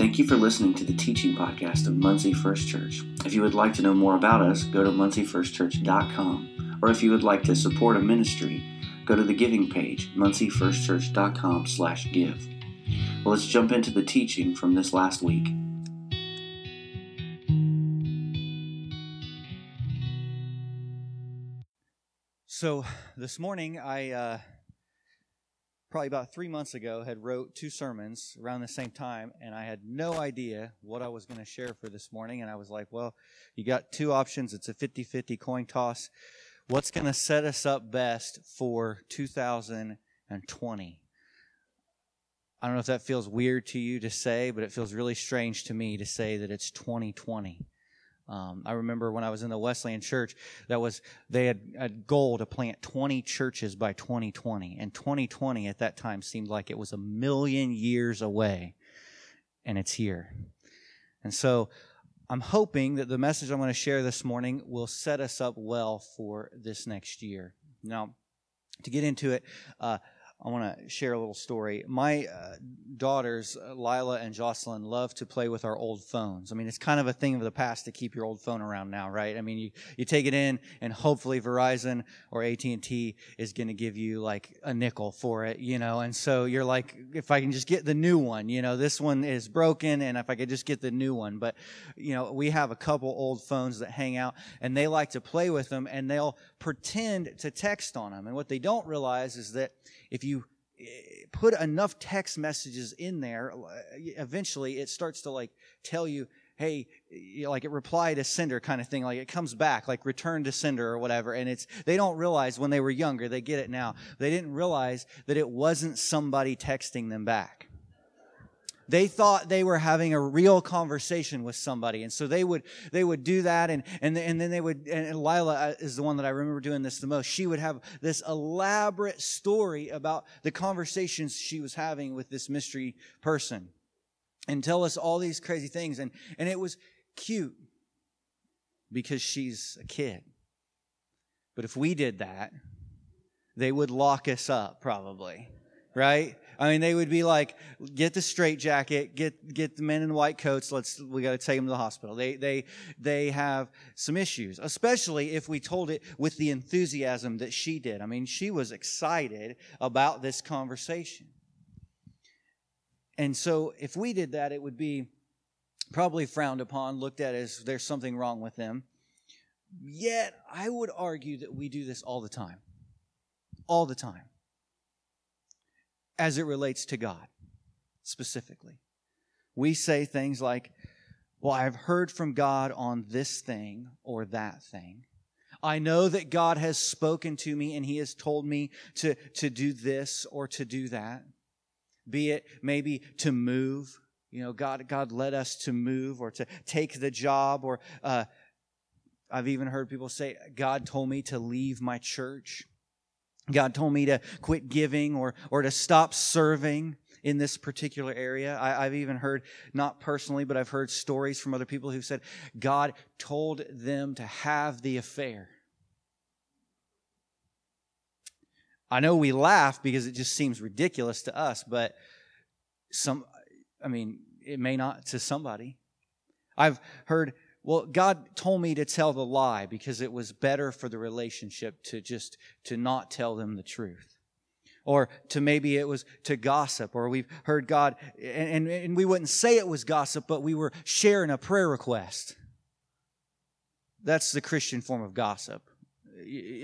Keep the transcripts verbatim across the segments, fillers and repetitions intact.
Thank you for listening to the teaching podcast of Muncie First Church. If you would like to know more about us, go to muncie first church dot com. Or if you would like to support a ministry, go to the giving page, muncie first church dot com slash give. Well, let's jump into the teaching from this last week. So this morning, I uh, probably about three months ago had wrote two sermons around the same time, and I had no idea what I was going to share for this morning. And I was like, well, you got two options. It's a fifty-fifty coin toss. What's going to set us up best for two thousand twenty? I don't know if that feels weird to you to say, but it feels really strange to me to say that it's twenty twenty. Um, I remember when I was in the Wesleyan Church, that was they had a goal to plant twenty churches by twenty twenty, and twenty twenty at that time seemed like it was a million years away, and it's here. And so I'm hoping that the message I'm going to share this morning will set us up well for this next year. Now, to get into it, uh, I want to share a little story. My uh, daughters, Lila and Jocelyn, love to play with our old phones. I mean, it's kind of a thing of the past to keep your old phone around now, right? I mean, you, you take it in, and hopefully Verizon or A T and T is going to give you, like, a nickel for it, you know? And so you're like, if I can just get the new one, you know, this one is broken, and if I could just get the new one. But, you know, we have a couple old phones that hang out, and they like to play with them, and they'll pretend to text on them. And what they don't realize is that if you put enough text messages in there, eventually it starts to like tell you, hey, you know, like it reply to sender kind of thing. Like it comes back, like return to sender or whatever. And it's they don't realize when they were younger, they get it now. They didn't realize that it wasn't somebody texting them back. They thought they were having a real conversation with somebody, and so they would they would do that, and and and then they would. And Lila is the one that I remember doing this the most. She would have this elaborate story about the conversations she was having with this mystery person, and tell us all these crazy things, and and it was cute because she's a kid. But if we did that, they would lock us up probably, right? I mean, they would be like, get the straitjacket, get get the men in white coats. Let's we got to take them to the hospital. They they they have some issues, especially if we told it with the enthusiasm that she did. I mean, she was excited about this conversation, and so if we did that, it would be probably frowned upon, looked at as there's something wrong with them. Yet, I would argue that we do this all the time, all the time. As it relates to God, specifically. We say things like, well, I've heard from God on this thing or that thing. I know that God has spoken to me and He has told me to, to do this or to do that. Be it maybe to move. You know, God, God led us to move or to take the job. Or uh, I've even heard people say, God told me to leave my church. God told me to quit giving or or to stop serving in this particular area. I, I've even heard, not personally, but I've heard stories from other people who said God told them to have the affair. I know we laugh because it just seems ridiculous to us, but some, I mean, it may not to somebody. I've heard, well, God told me to tell the lie because it was better for the relationship to just to not tell them the truth. Or to maybe it was to gossip, or we've heard God, and, and, and we wouldn't say it was gossip, but we were sharing a prayer request. That's the Christian form of gossip.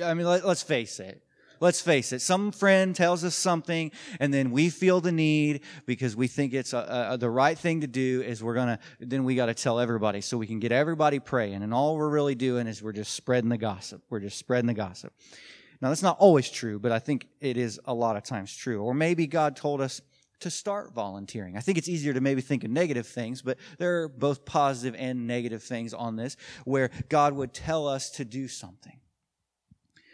I mean, let, let's face it. Let's face it. Some friend tells us something, and then we feel the need because we think it's a, a, the right thing to do. Is we're gonna then we got to tell everybody so we can get everybody praying. And all we're really doing is we're just spreading the gossip. We're just spreading the gossip. Now that's not always true, but I think it is a lot of times true. Or maybe God told us to start volunteering. I think it's easier to maybe think of negative things, but there are both positive and negative things on this where God would tell us to do something.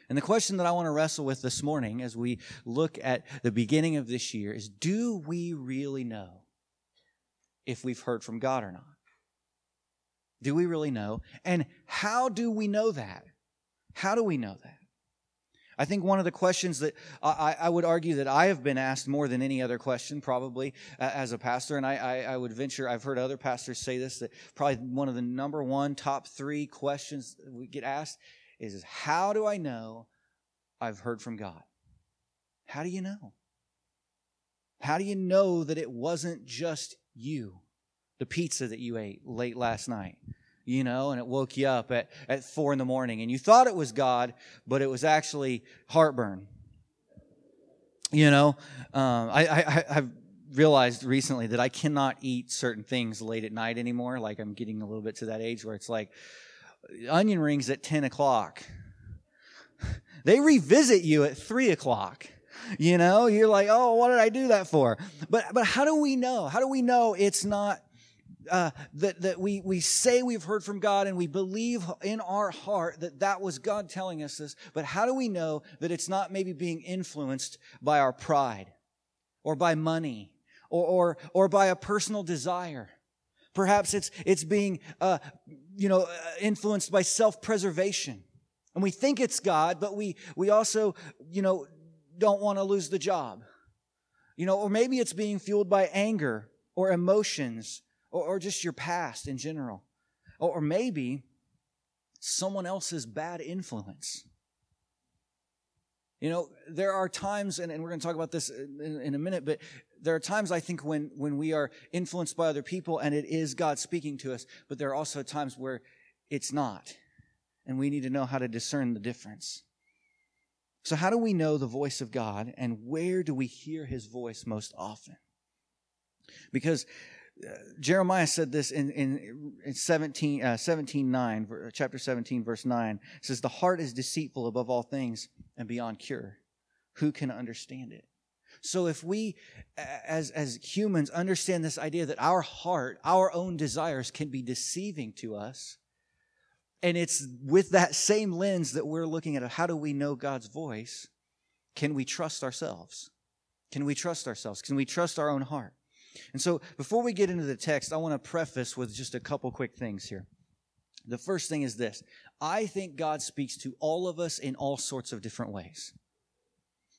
And the question that I want to wrestle with this morning as we look at the beginning of this year is, do we really know if we've heard from God or not? Do we really know? And how do we know that? How do we know that? I I think one of the questions that I, I would argue that I have been asked more than any other question probably uh, as a pastor, and I, I, I would venture, I've heard other pastors say this, that probably one of the number one top three questions that we get asked is, how do I know I've heard from God? How do you know? How do you know that it wasn't just you, the pizza that you ate late last night? You know, and it woke you up at, at four in the morning, and you thought it was God, but it was actually heartburn. You know, um, I, I, I've realized recently that I cannot eat certain things late at night anymore. Like, I'm getting a little bit to that age where it's like, onion rings at ten o'clock. They revisit you at three o'clock. You know, you're like, oh, what did I do that for? But but how do we know? How do we know it's not... Uh, that that we, we say we've heard from God and we believe in our heart that that was God telling us this, but how do we know that it's not maybe being influenced by our pride or by money or or, or by a personal desire? Perhaps it's it's being uh, you know influenced by self-preservation, and we think it's God, but we we also you know don't want to lose the job, you know, or maybe it's being fueled by anger or emotions. Or just your past in general. Or maybe someone else's bad influence. You know, there are times, and we're going to talk about this in a minute, but there are times I think when, when we are influenced by other people and it is God speaking to us, but there are also times where it's not. And we need to know how to discern the difference. So how do we know the voice of God, and where do we hear His voice most often? Because Jeremiah said this in, in, in seventeen, uh, seventeen, nine, chapter seventeen, verse nine. It says, the heart is deceitful above all things and beyond cure. Who can understand it? So if we, as, as humans, understand this idea that our heart, our own desires can be deceiving to us, and it's with that same lens that we're looking at, how do we know God's voice? Can we trust ourselves? Can we trust ourselves? Can we trust our own heart? And so before we get into the text, I want to preface with just a couple quick things here. The first thing is this. I think God speaks to all of us in all sorts of different ways.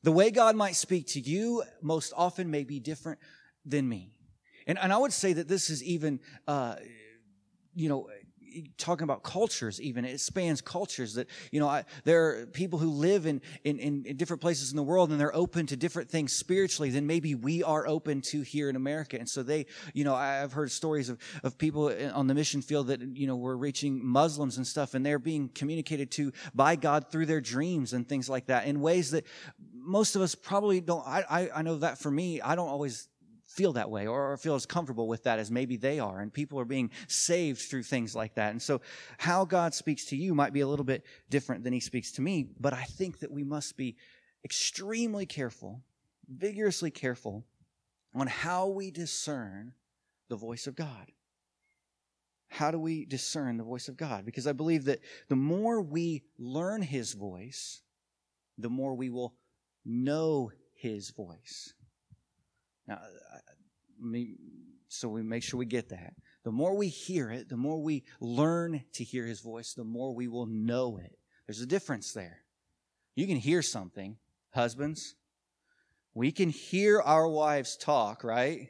The way God might speak to you most often may be different than me. And, and I would say that this is even, uh, you know, talking about cultures even. It spans cultures that, you know, I, there are people who live in, in, in different places in the world, and they're open to different things spiritually than maybe we are open to here in America. And so they, you know, I've heard stories of, of people on the mission field that, you know, were reaching Muslims and stuff, and they're being communicated to by God through their dreams and things like that in ways that most of us probably don't. I, I, I know that for me, I don't always feel that way or feel as comfortable with that as maybe they are. And people are being saved through things like that. And so how God speaks to you might be a little bit different than He speaks to me. But I think that we must be extremely careful, vigorously careful on how we discern the voice of God. How do we discern the voice of God? Because I believe that the more we learn His voice, the more we will know His voice. Now, so we make sure we get that. The more we hear it, the more we learn to hear His voice, the more we will know it. There's a difference there. You can hear something, husbands. We can hear our wives talk, right?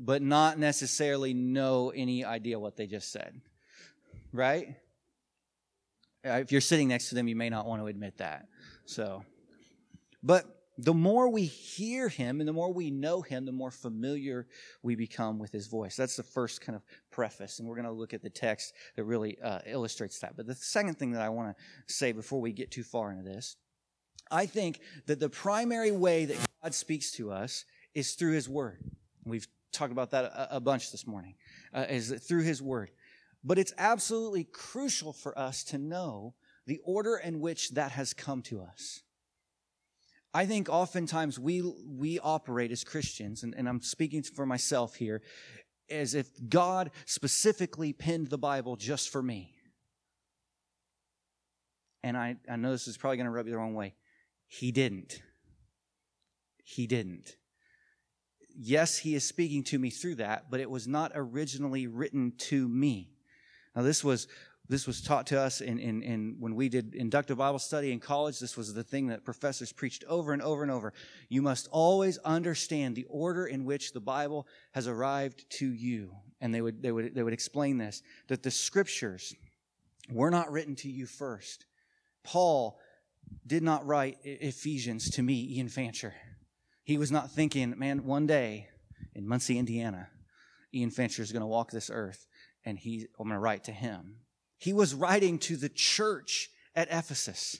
But not necessarily know any idea what they just said, right? If you're sitting next to them, you may not want to admit that. So, but the more we hear Him and the more we know Him, the more familiar we become with His voice. That's the first kind of preface, and we're going to look at the text that really uh, illustrates that. But the second thing that I want to say before we get too far into this, I think that the primary way that God speaks to us is through His Word. We've talked about that a, a bunch this morning, uh, is through His Word. But it's absolutely crucial for us to know the order in which that has come to us. I think oftentimes we we operate as Christians, and, and I'm speaking for myself here, as if God specifically penned the Bible just for me. And I, I know this is probably going to rub you the wrong way. He didn't. He didn't. Yes, He is speaking to me through that, but it was not originally written to me. Now, this was This was taught to us in, in, in when we did inductive Bible study in college. This was the thing that professors preached over and over and over. You must always understand the order in which the Bible has arrived to you. And they would they would they would explain this, that the Scriptures were not written to you first. Paul did not write Ephesians to me, Ian Fancher. He was not thinking, man, one day in Muncie, Indiana, Ian Fancher is going to walk this earth, and he I'm going to write to him. He was writing to the church at Ephesus.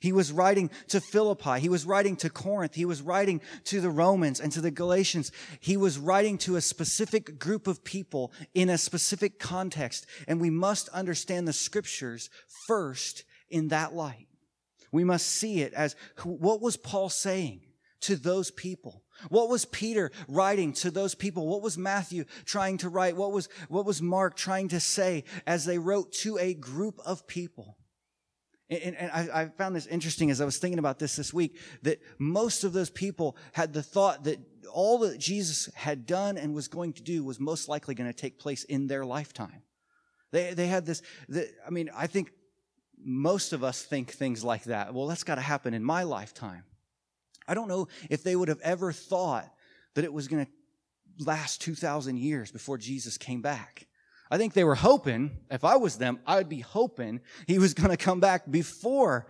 He was writing to Philippi. He was writing to Corinth. He was writing to the Romans and to the Galatians. He was writing to a specific group of people in a specific context. And we must understand the Scriptures first in that light. We must see it as, what was Paul saying to those people? What was Peter writing to those people? What was Matthew trying to write? What was, what was Mark trying to say as they wrote to a group of people? And, and I, I found this interesting as I was thinking about this this week, that most of those people had the thought that all that Jesus had done and was going to do was most likely going to take place in their lifetime. They, they had this, the, I mean, I think most of us think things like that. Well, that's got to happen in my lifetime. I don't know if they would have ever thought that it was going to last two thousand years before Jesus came back. I think they were hoping, if I was them, I'd be hoping he was going to come back before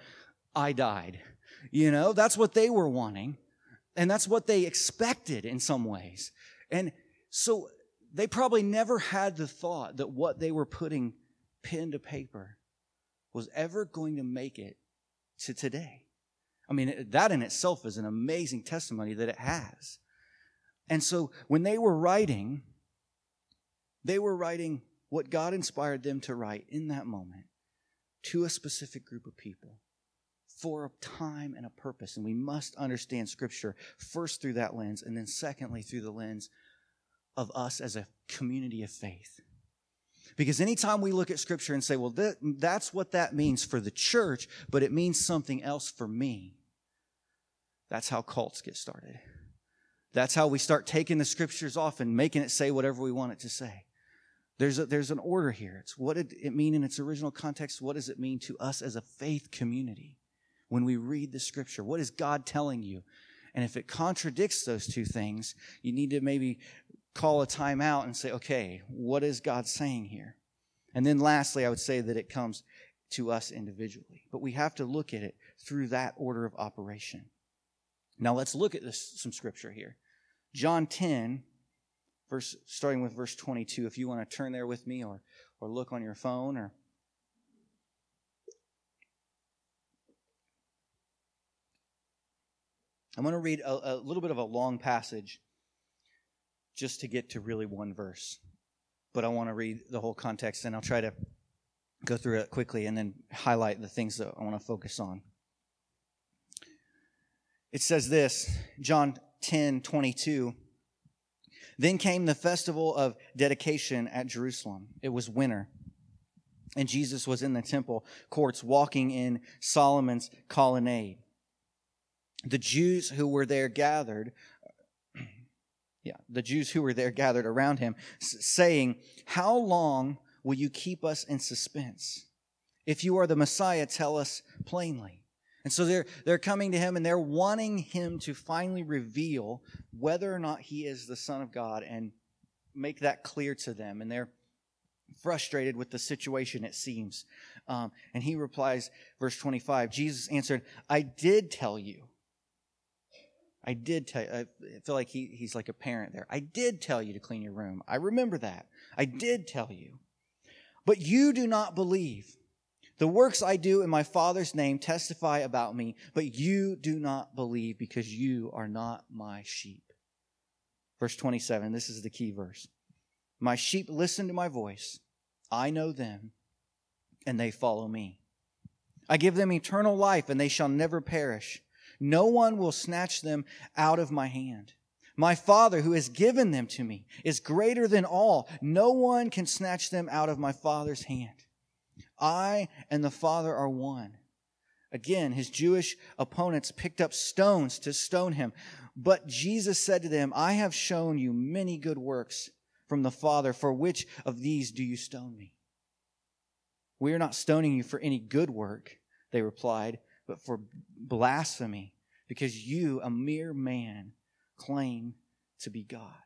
I died. You know, that's what they were wanting, and that's what they expected in some ways. And so they probably never had the thought that what they were putting pen to paper was ever going to make it to today. I mean, that in itself is an amazing testimony that it has. And so when they were writing, they were writing what God inspired them to write in that moment to a specific group of people for a time and a purpose. And we must understand Scripture first through that lens, and then secondly through the lens of us as a community of faith. Because anytime we look at Scripture and say, well, th- that's what that means for the church, but it means something else for me, that's how cults get started. That's how we start taking the Scriptures off and making it say whatever we want it to say. There's a, there's an order here. It's what did it mean in its original context? What does it mean to us as a faith community when we read the Scripture? What is God telling you? And if it contradicts those two things, you need to maybe call a time out and say, okay, what is God saying here? And then lastly, I would say that it comes to us individually. But we have to look at it through that order of operation. Now let's look at this, some Scripture here. John ten, verse, starting with verse twenty-two, if you want to turn there with me or, or look on your phone. Or I'm going to read a, a little bit of a long passage just to get to really one verse. But I want to read the whole context, and I'll try to go through it quickly and then highlight the things that I want to focus on. It says this, John ten twenty-two. Then came the festival of dedication at Jerusalem. It was winter, and Jesus was in the temple courts walking in Solomon's colonnade. The Jews who were there gathered Yeah, the Jews who were there gathered around him, saying, "How long will you keep us in suspense? If you are the Messiah, tell us plainly." And so they're, they're coming to him, and they're wanting him to finally reveal whether or not he is the Son of God and make that clear to them. And they're frustrated with the situation, it seems. Um, and he replies, verse twenty-five, Jesus answered, "I did tell you." I did tell you, I feel like he, he's like a parent there. "I did tell you to clean your room. I remember that. I did tell you. But you do not believe. The works I do in my Father's name testify about me, but you do not believe because you are not my sheep." Verse twenty-seven, this is the key verse. "My sheep listen to my voice. I know them, and they follow me. I give them eternal life, and they shall never perish. No one will snatch them out of my hand. My Father, who has given them to me, is greater than all. No one can snatch them out of my Father's hand. I and the Father are one." Again, his Jewish opponents picked up stones to stone him. But Jesus said to them, "I have shown you many good works from the Father. For which of these do you stone me?" "We are not stoning you for any good work," they replied, "but for blasphemy, because you, a mere man, claim to be God."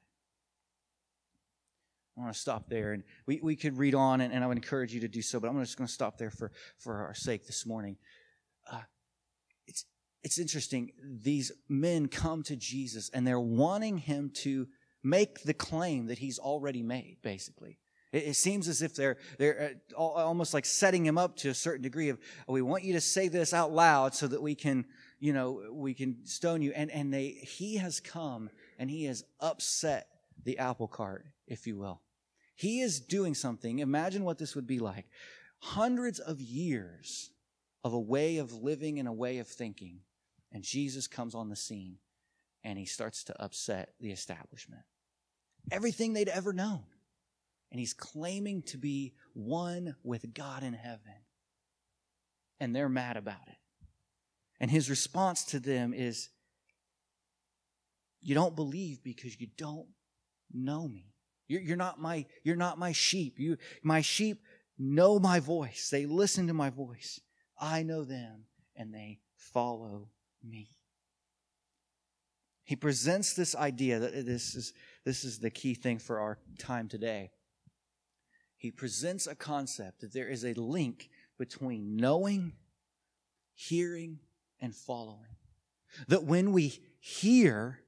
I want to stop there, and we, we could read on, and, and I would encourage you to do so, but I'm just going to stop there for, for our sake this morning. Uh, it's it's interesting. These men come to Jesus, and they're wanting him to make the claim that he's already made, basically. It, it seems as if they're they're almost like setting him up to a certain degree of, "Oh, we want you to say this out loud so that we can, you know, we can stone you." And, and they he has come, and he has upset the apple cart, if you will. He is doing something. Imagine what this would be like. Hundreds of years of a way of living and a way of thinking. And Jesus comes on the scene, and he starts to upset the establishment. Everything they'd ever known. And he's claiming to be one with God in heaven. And they're mad about it. And his response to them is, "You don't believe because you don't know me. You're, you're not my, you're not my sheep. You, my sheep know my voice. They listen to my voice. I know them, and they follow me." He presents this idea that this is this is the key thing for our time today. He presents a concept that there is a link between knowing, hearing, and following. That when we hear,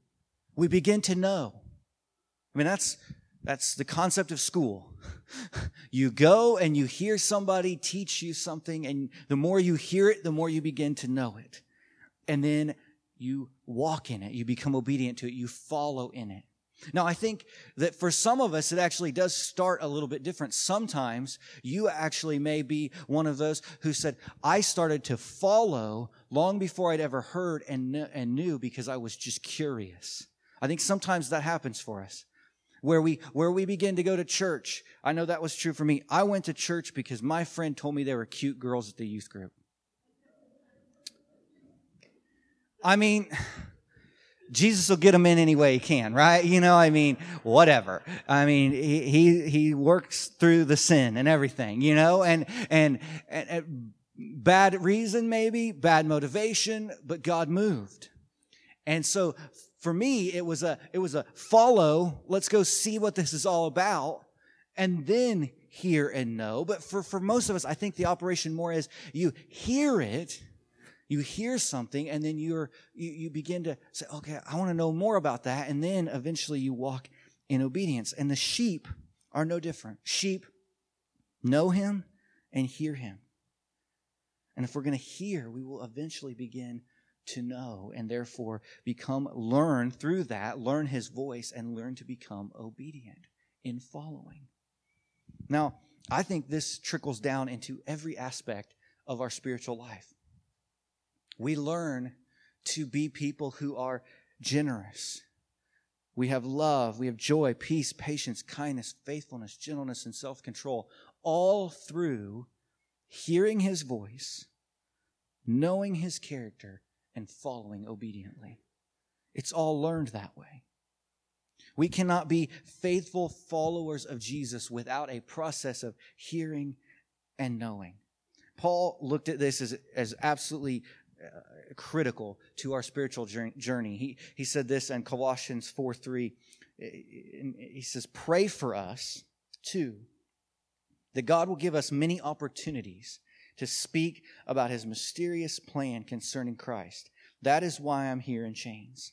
we begin to know. I mean, that's That's the concept of school. You go and you hear somebody teach you something, and the more you hear it, the more you begin to know it. And then you walk in it. You become obedient to it. You follow in it. Now, I think that for some of us, it actually does start a little bit different. Sometimes you actually may be one of those who said, "I started to follow long before I'd ever heard and and knew because I was just curious." I think sometimes that happens for us. Where we where we begin to go to church. I know that was true for me. I went to church because my friend told me there were cute girls at the youth group. I mean, Jesus will get them in any way he can, right? You know, I mean, whatever. I mean, he he, he works through the sin and everything, you know, and and, and and bad reason maybe, bad motivation, but God moved. And so for me, it was a it was a follow, let's go see what this is all about, and then hear and know. But for, for most of us, I think the operation more is you hear it, you hear something, and then you're you, you begin to say, "Okay, I want to know more about that," and then eventually you walk in obedience. And the sheep are no different. Sheep know him and hear him. And if we're going to hear, we will eventually begin to know, and therefore become, learn through that, learn his voice, and learn to become obedient in following. Now, I think this trickles down into every aspect of our spiritual life. We learn to be people who are generous. We have love, we have joy, peace, patience, kindness, faithfulness, gentleness, and self-control, all through hearing his voice, knowing his character, and following obediently. It's all learned that way. We cannot be faithful followers of Jesus without a process of hearing and knowing. Paul looked at this as, as absolutely uh, critical to our spiritual journey. He, he said this in Colossians four three. He says, "Pray for us, too, that God will give us many opportunities to speak about his mysterious plan concerning Christ. That is why I'm here in chains."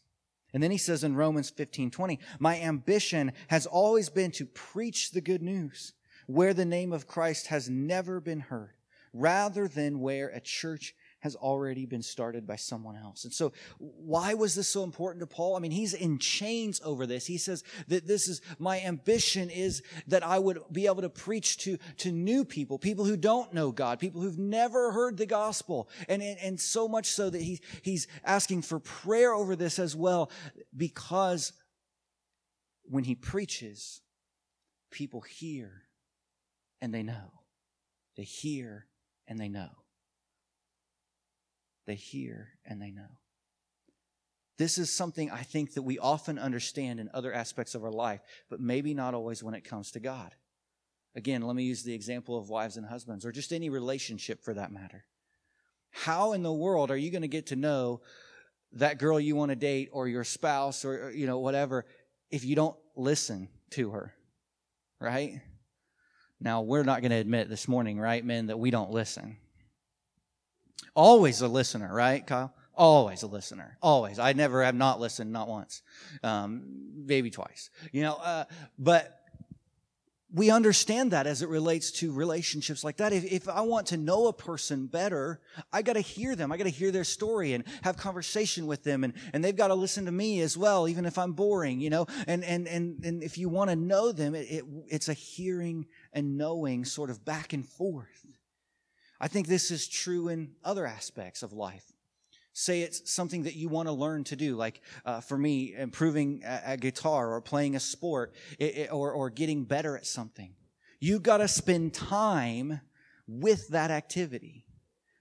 And then he says in Romans fifteen twenty, "My ambition has always been to preach the good news where the name of Christ has never been heard, rather than where a church has already been started by someone else." And so why was this so important to Paul? I mean, he's in chains over this. He says that this is, my ambition is that I would be able to preach to, to new people, people who don't know God, people who've never heard the gospel. And, and, and so much so that he, he's asking for prayer over this as well, because when he preaches, people hear and they know. They hear and they know. They hear and they know. This is something I think that we often understand in other aspects of our life, but maybe not always when it comes to God. Again, let me use the example of wives and husbands, or just any relationship for that matter. How in the world are you going to get to know that girl you want to date or your spouse or, you know, whatever, if you don't listen to her, right? Now, we're not going to admit this morning, right, men, that we don't listen. Always a listener, right, Kyle? Always a listener. Always. I never have not listened, not once. Um, maybe twice. You know, uh, but we understand that as it relates to relationships like that. If, if I want to know a person better, I got to hear them. I got to hear their story and have conversation with them. And, and they've got to listen to me as well, even if I'm boring, you know. And and and, and if you want to know them, it, it it's a hearing and knowing sort of back and forth. I think this is true in other aspects of life. Say it's something that you want to learn to do, like uh, for me, improving a, a guitar or playing a sport it, it, or, or getting better at something. You got to spend time with that activity.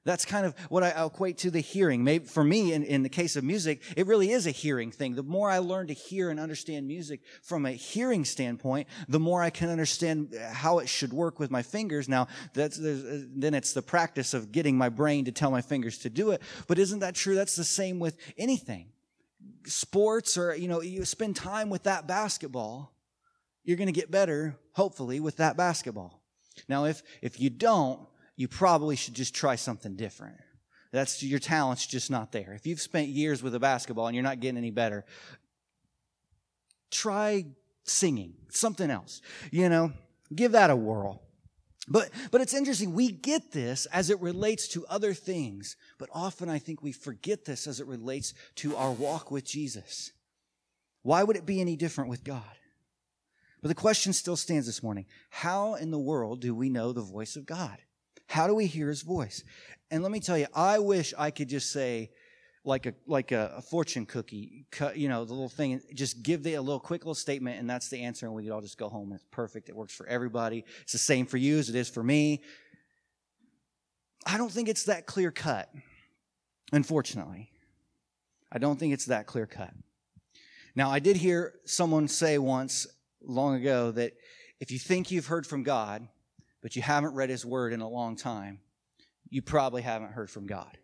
That's kind of what I equate to the hearing. Maybe for me, in, in the case of music, it really is a hearing thing. The more I learn to hear and understand music from a hearing standpoint, the more I can understand how it should work with my fingers. Now, that's, then it's the practice of getting my brain to tell my fingers to do it. But isn't that true? That's the same with anything. Sports or, you know, you spend time with that basketball, you're going to get better, hopefully, with that basketball. Now, if if you don't, you probably should just try something different. That's your talent's just not there. If you've spent years with a basketball and you're not getting any better, try singing, something else. You know, give that a whirl. But but it's interesting. We get this as it relates to other things, but often I think we forget this as it relates to our walk with Jesus. Why would it be any different with God? But the question still stands this morning. How in the world do we know the voice of God? How do we hear his voice? And let me tell you, I wish I could just say, like a like a, a fortune cookie, cut, you know, the little thing, just give the, a little quick little statement, and that's the answer, and we could all just go home, and it's perfect. It works for everybody. It's the same for you as it is for me. I don't think it's that clear cut, unfortunately. I don't think it's that clear cut. Now, I did hear someone say once long ago that if you think you've heard from God, but you haven't read his word in a long time, you probably haven't heard from God.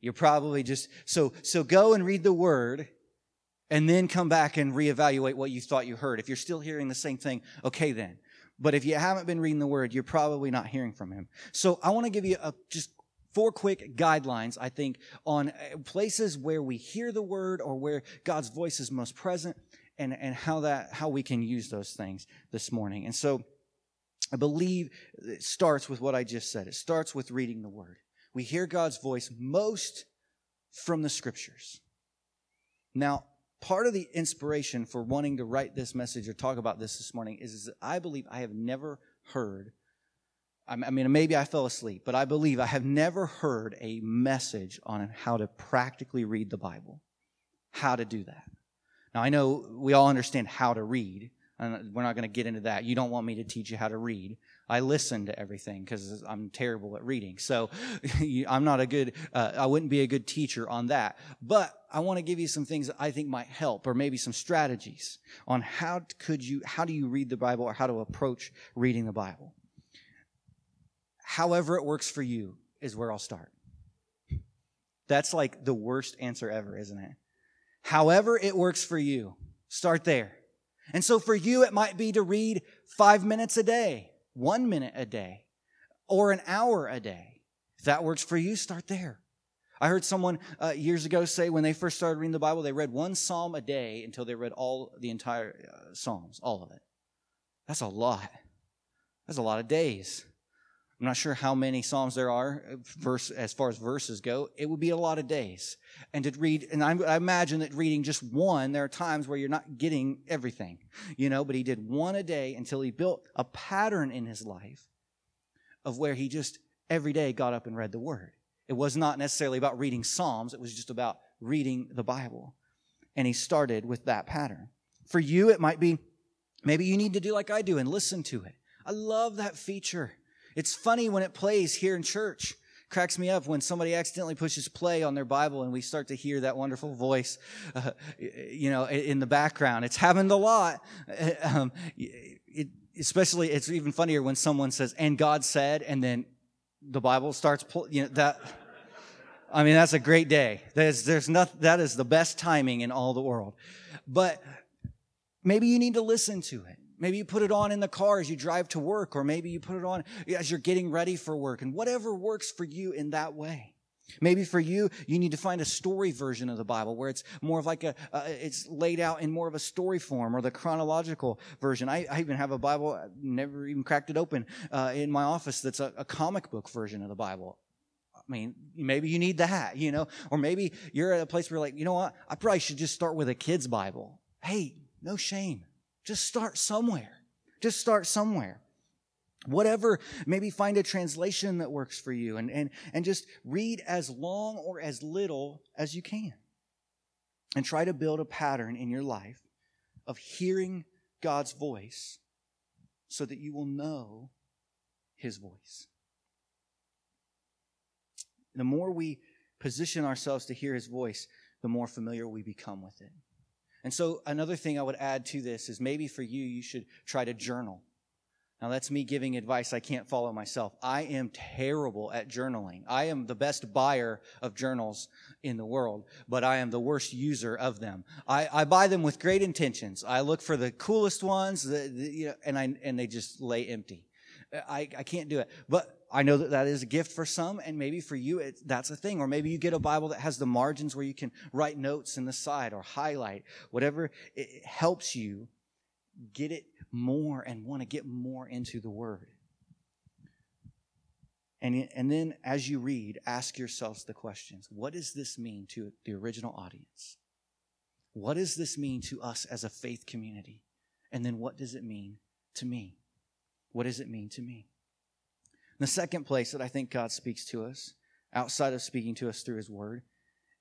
You're probably just, so so go and read the word and then come back and reevaluate what you thought you heard. If you're still hearing the same thing, okay then. But if you haven't been reading the word, you're probably not hearing from him. So I want to give you a, just four quick guidelines, I think, on places where we hear the word or where God's voice is most present and, and how that how we can use those things this morning. And so I believe it starts with what I just said. It starts with reading the Word. We hear God's voice most from the Scriptures. Now, part of the inspiration for wanting to write this message or talk about this this morning is, is that I believe I have never heard, I mean, maybe I fell asleep, but I believe I have never heard a message on how to practically read the Bible, how to do that. Now, I know we all understand how to read. And we're not going to get into that. You don't want me to teach you how to read. I listen to everything because I'm terrible at reading. So I'm not a good, uh, I wouldn't be a good teacher on that. But I want to give you some things that I think might help, or maybe some strategies on how could you, how do you read the Bible or how to approach reading the Bible. However it works for you is where I'll start. That's like the worst answer ever, isn't it? However it works for you, start there. And so for you, it might be to read five minutes a day, one minute a day, or an hour a day. If that works for you, start there. I heard someone uh, years ago say when they first started reading the Bible, they read one psalm a day until they read all the entire uh, psalms, all of it. That's a lot. That's a lot of days. I'm not sure how many psalms there are verse, as far as verses go. It would be a lot of days. And to read, and I, I imagine that reading just one, there are times where you're not getting everything, you know, but he did one a day until he built a pattern in his life of where he just every day got up and read the Word. It was not necessarily about reading psalms. It was just about reading the Bible. And he started with that pattern. For you, it might be, maybe you need to do like I do and listen to it. I love that feature. It's funny when it plays here in church. Cracks me up when somebody accidentally pushes play on their Bible and we start to hear that wonderful voice, uh, you know, in the background. It's happened a lot. Um, it, especially, it's even funnier when someone says, and God said, and then the Bible starts, pull, you know, that, I mean, that's a great day. There's, there's nothing, that is the best timing in all the world. But maybe you need to listen to it. Maybe you put it on in the car as you drive to work, or maybe you put it on as you're getting ready for work, and whatever works for you in that way. Maybe for you, you need to find a story version of the Bible where it's more of like a, uh, it's laid out in more of a story form, or the chronological version. I, I even have a Bible, I've never even cracked it open, uh, in my office that's a, a comic book version of the Bible. I mean, maybe you need that, you know, or maybe you're at a place where you're like, you know what, I probably should just start with a kid's Bible. Hey, no shame. Just start somewhere. Just start somewhere. Whatever, maybe find a translation that works for you, and, and, and just read as long or as little as you can. And try to build a pattern in your life of hearing God's voice so that you will know His voice. The more we position ourselves to hear His voice, the more familiar we become with it. And so another thing I would add to this is maybe for you, you should try to journal. Now, that's me giving advice I can't follow myself. I am terrible at journaling. I am the best buyer of journals in the world, but I am the worst user of them. I, I buy them with great intentions. I look for the coolest ones, the, the, you know, and, I, and they just lay empty. I, I can't do it. But I know that that is a gift for some, and maybe for you it, that's a thing. Or maybe you get a Bible that has the margins where you can write notes in the side or highlight. Whatever, it helps you get it more and want to get more into the Word. And, and then as you read, ask yourselves the questions. What does this mean to the original audience? What does this mean to us as a faith community? And then what does it mean to me? What does it mean to me? The second place that I think God speaks to us, outside of speaking to us through His Word,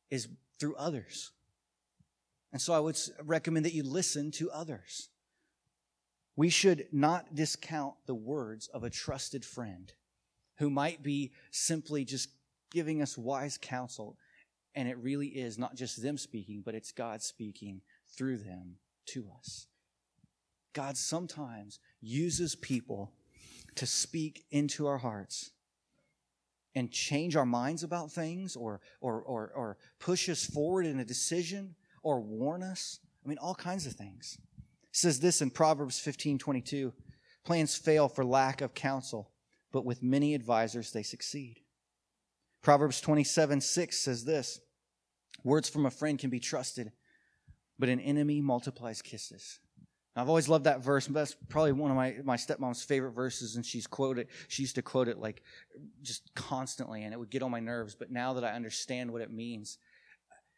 is through others. And so I would recommend that you listen to others. We should not discount the words of a trusted friend who might be simply just giving us wise counsel, and it really is not just them speaking, but it's God speaking through them to us. God sometimes uses people to speak into our hearts and change our minds about things, or, or, or, or push us forward in a decision, or warn us. I mean, all kinds of things. It says this in Proverbs fifteen twenty-two, plans fail for lack of counsel, but with many advisors they succeed. Proverbs twenty-seven six says this, words from a friend can be trusted, but an enemy multiplies kisses. I've always loved that verse, but that's probably one of my, my stepmom's favorite verses, and she's quoted, she used to quote it like just constantly, and it would get on my nerves, but now that I understand what it means,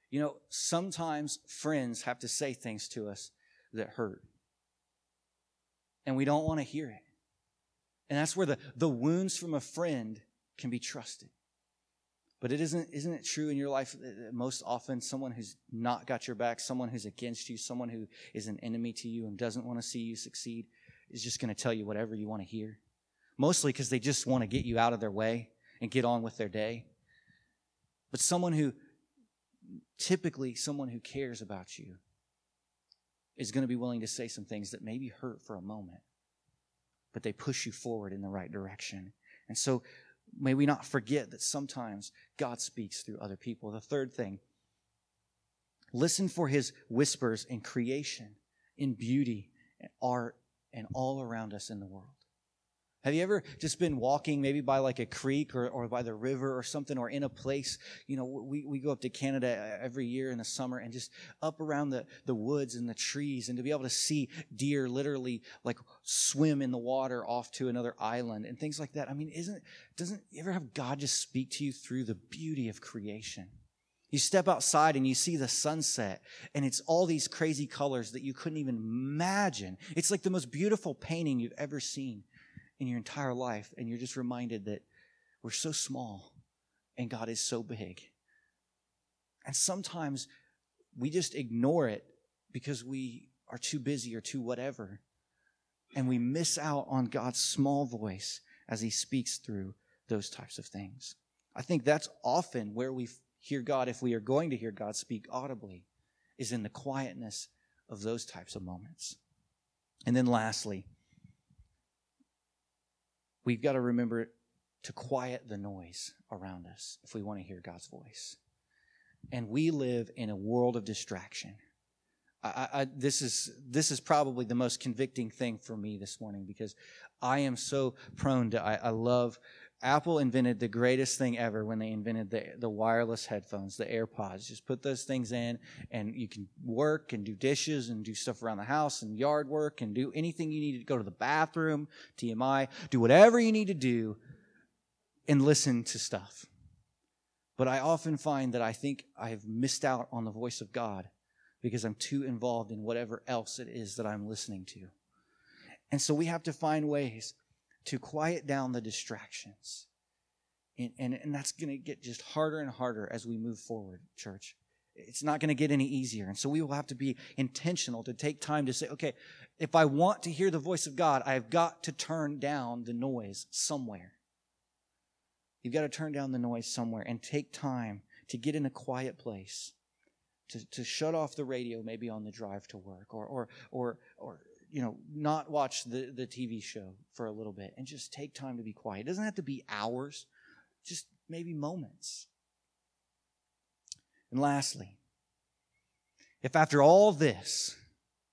you know, sometimes friends have to say things to us that hurt, and we don't want to hear it, and that's where the, the wounds from a friend can be trusted. But it isn't, isn't it true in your life that most often someone who's not got your back, someone who's against you, someone who is an enemy to you and doesn't want to see you succeed is just going to tell you whatever you want to hear? Mostly because they just want to get you out of their way and get on with their day. But someone who, typically someone who cares about you, is going to be willing to say some things that maybe hurt for a moment, but they push you forward in the right direction. And so may we not forget that sometimes God speaks through other people. The third thing, listen for His whispers in creation, in beauty, and art, and all around us in the world. Have you ever just been walking maybe by like a creek or, or by the river or something, or in a place, you know, we, we go up to Canada every year in the summer, and just up around the, the woods and the trees, and to be able to see deer literally like swim in the water off to another island and things like that. I mean, isn't, doesn't you ever have God just speak to you through the beauty of creation? You step outside and you see the sunset, and it's all these crazy colors that you couldn't even imagine. It's like the most beautiful painting you've ever seen in your entire life, and you're just reminded that we're so small and God is so big. And sometimes we just ignore it because we are too busy or too whatever, and we miss out on God's small voice as He speaks through those types of things. I think that's often where we hear God, if we are going to hear God speak audibly, is in the quietness of those types of moments. And then lastly, we've got to remember to quiet the noise around us if we want to hear God's voice. And we live in a world of distraction. I, I, this is this is probably the most convicting thing for me this morning, because I am so prone to, I, I love, Apple invented the greatest thing ever when they invented the, the wireless headphones, the AirPods. Just put those things in and you can work and do dishes and do stuff around the house and yard work and do anything you need to, go to the bathroom, T M I, do whatever you need to do and listen to stuff. But I often find that I think I've missed out on the voice of God because I'm too involved in whatever else it is that I'm listening to. And so we have to find ways to quiet down the distractions. And, and, and that's going to get just harder and harder as we move forward, church. It's not going to get any easier. And so we will have to be intentional to take time to say, okay, if I want to hear the voice of God, I've got to turn down the noise somewhere. You've got to turn down the noise somewhere and take time to get in a quiet place, to, to shut off the radio maybe on the drive to work, or or or or you know, not watch the, the T V show for a little bit and just take time to be quiet. It doesn't have to be hours, just maybe moments. And lastly, if after all this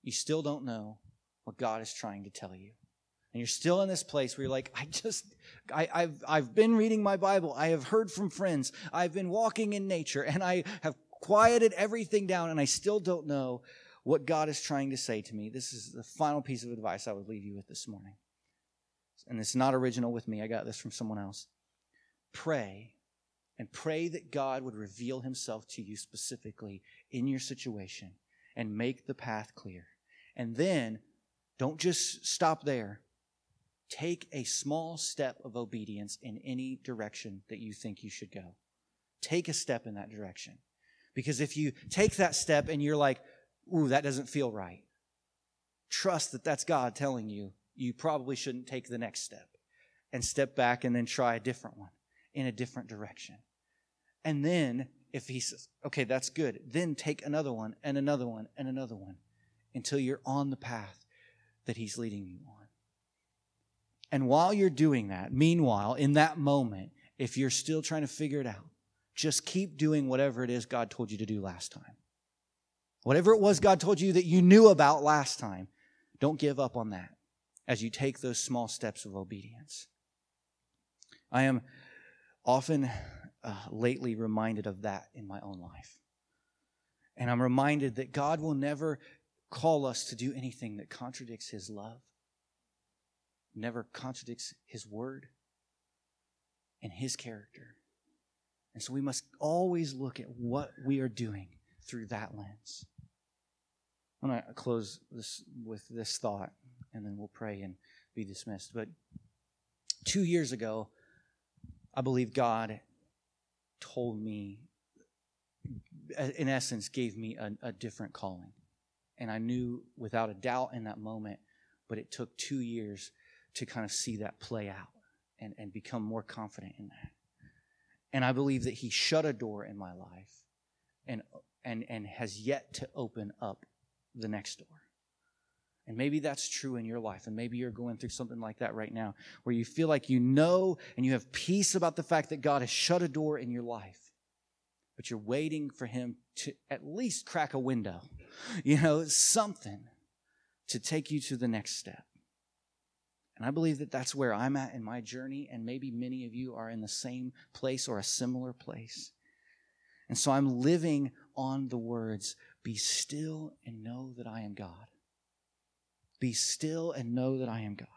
you still don't know what God is trying to tell you, and you're still in this place where you're like, I just, I, I've, I've been reading my Bible. I have heard from friends. I've been walking in nature, and I have quieted everything down, and I still don't know what God is trying to say to me. This is the final piece of advice I would leave you with this morning. And it's not original with me. I got this from someone else. Pray, and pray that God would reveal himself to you specifically in your situation and make the path clear. And then don't just stop there. Take a small step of obedience in any direction that you think you should go. Take a step in that direction. Because if you take that step and you're like, ooh, that doesn't feel right, trust that that's God telling you, you probably shouldn't take the next step, and step back and then try a different one in a different direction. And then if he says, okay, that's good, then take another one and another one and another one until you're on the path that he's leading you on. And while you're doing that, meanwhile, in that moment, if you're still trying to figure it out, just keep doing whatever it is God told you to do last time. Whatever it was God told you that you knew about last time, don't give up on that as you take those small steps of obedience. I am often uh, lately reminded of that in my own life. And I'm reminded that God will never call us to do anything that contradicts his love, never contradicts his word and his character. And so we must always look at what we are doing through that lens. I'm going to close this with this thought, and then we'll pray and be dismissed. But two years ago, I believe God told me, in essence, gave me a, a different calling. And I knew without a doubt in that moment, but it took two years to kind of see that play out and, and become more confident in that. And I believe that he shut a door in my life and and and has yet to open up the next door. And maybe that's true in your life, and maybe you're going through something like that right now where you feel like you know and you have peace about the fact that God has shut a door in your life, but you're waiting for him to at least crack a window, you know, something to take you to the next step. And I believe that that's where I'm at in my journey, and maybe many of you are in the same place or a similar place. And so I'm living on the words, be still and know that I am God. Be still and know that I am God.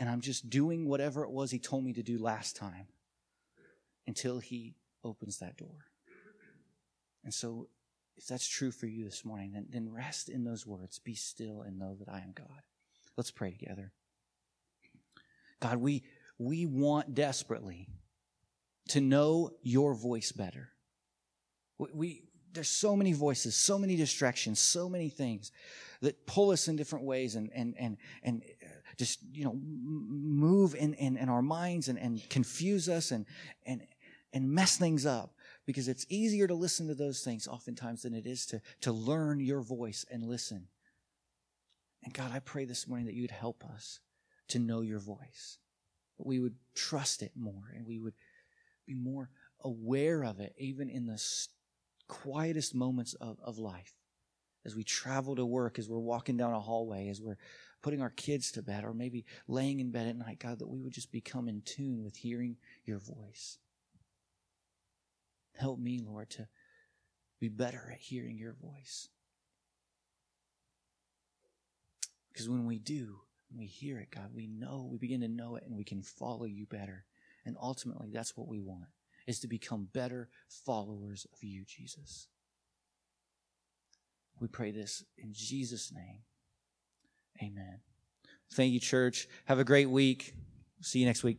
And I'm just doing whatever it was he told me to do last time until he opens that door. And so if that's true for you this morning, then, then rest in those words, be still and know that I am God. Let's pray together. God, we we want desperately to know your voice better. We, we there's so many voices, so many distractions, so many things that pull us in different ways and and and and just, you know, move in in, in our minds and, and confuse us and and and mess things up, because it's easier to listen to those things oftentimes than it is to to learn your voice and listen. And God, I pray this morning that you'd help us to know your voice. But we would trust it more, and we would be more aware of it, even in the quietest moments of, of life. As we travel to work, as we're walking down a hallway, as we're putting our kids to bed, or maybe laying in bed at night, God, that we would just become in tune with hearing your voice. Help me, Lord, to be better at hearing your voice. Because when we do, when we hear it, God, we know, we begin to know it, and we can follow you better. And ultimately, that's what we want, is to become better followers of you, Jesus. We pray this in Jesus' name. Amen. Thank you, church. Have a great week. See you next week.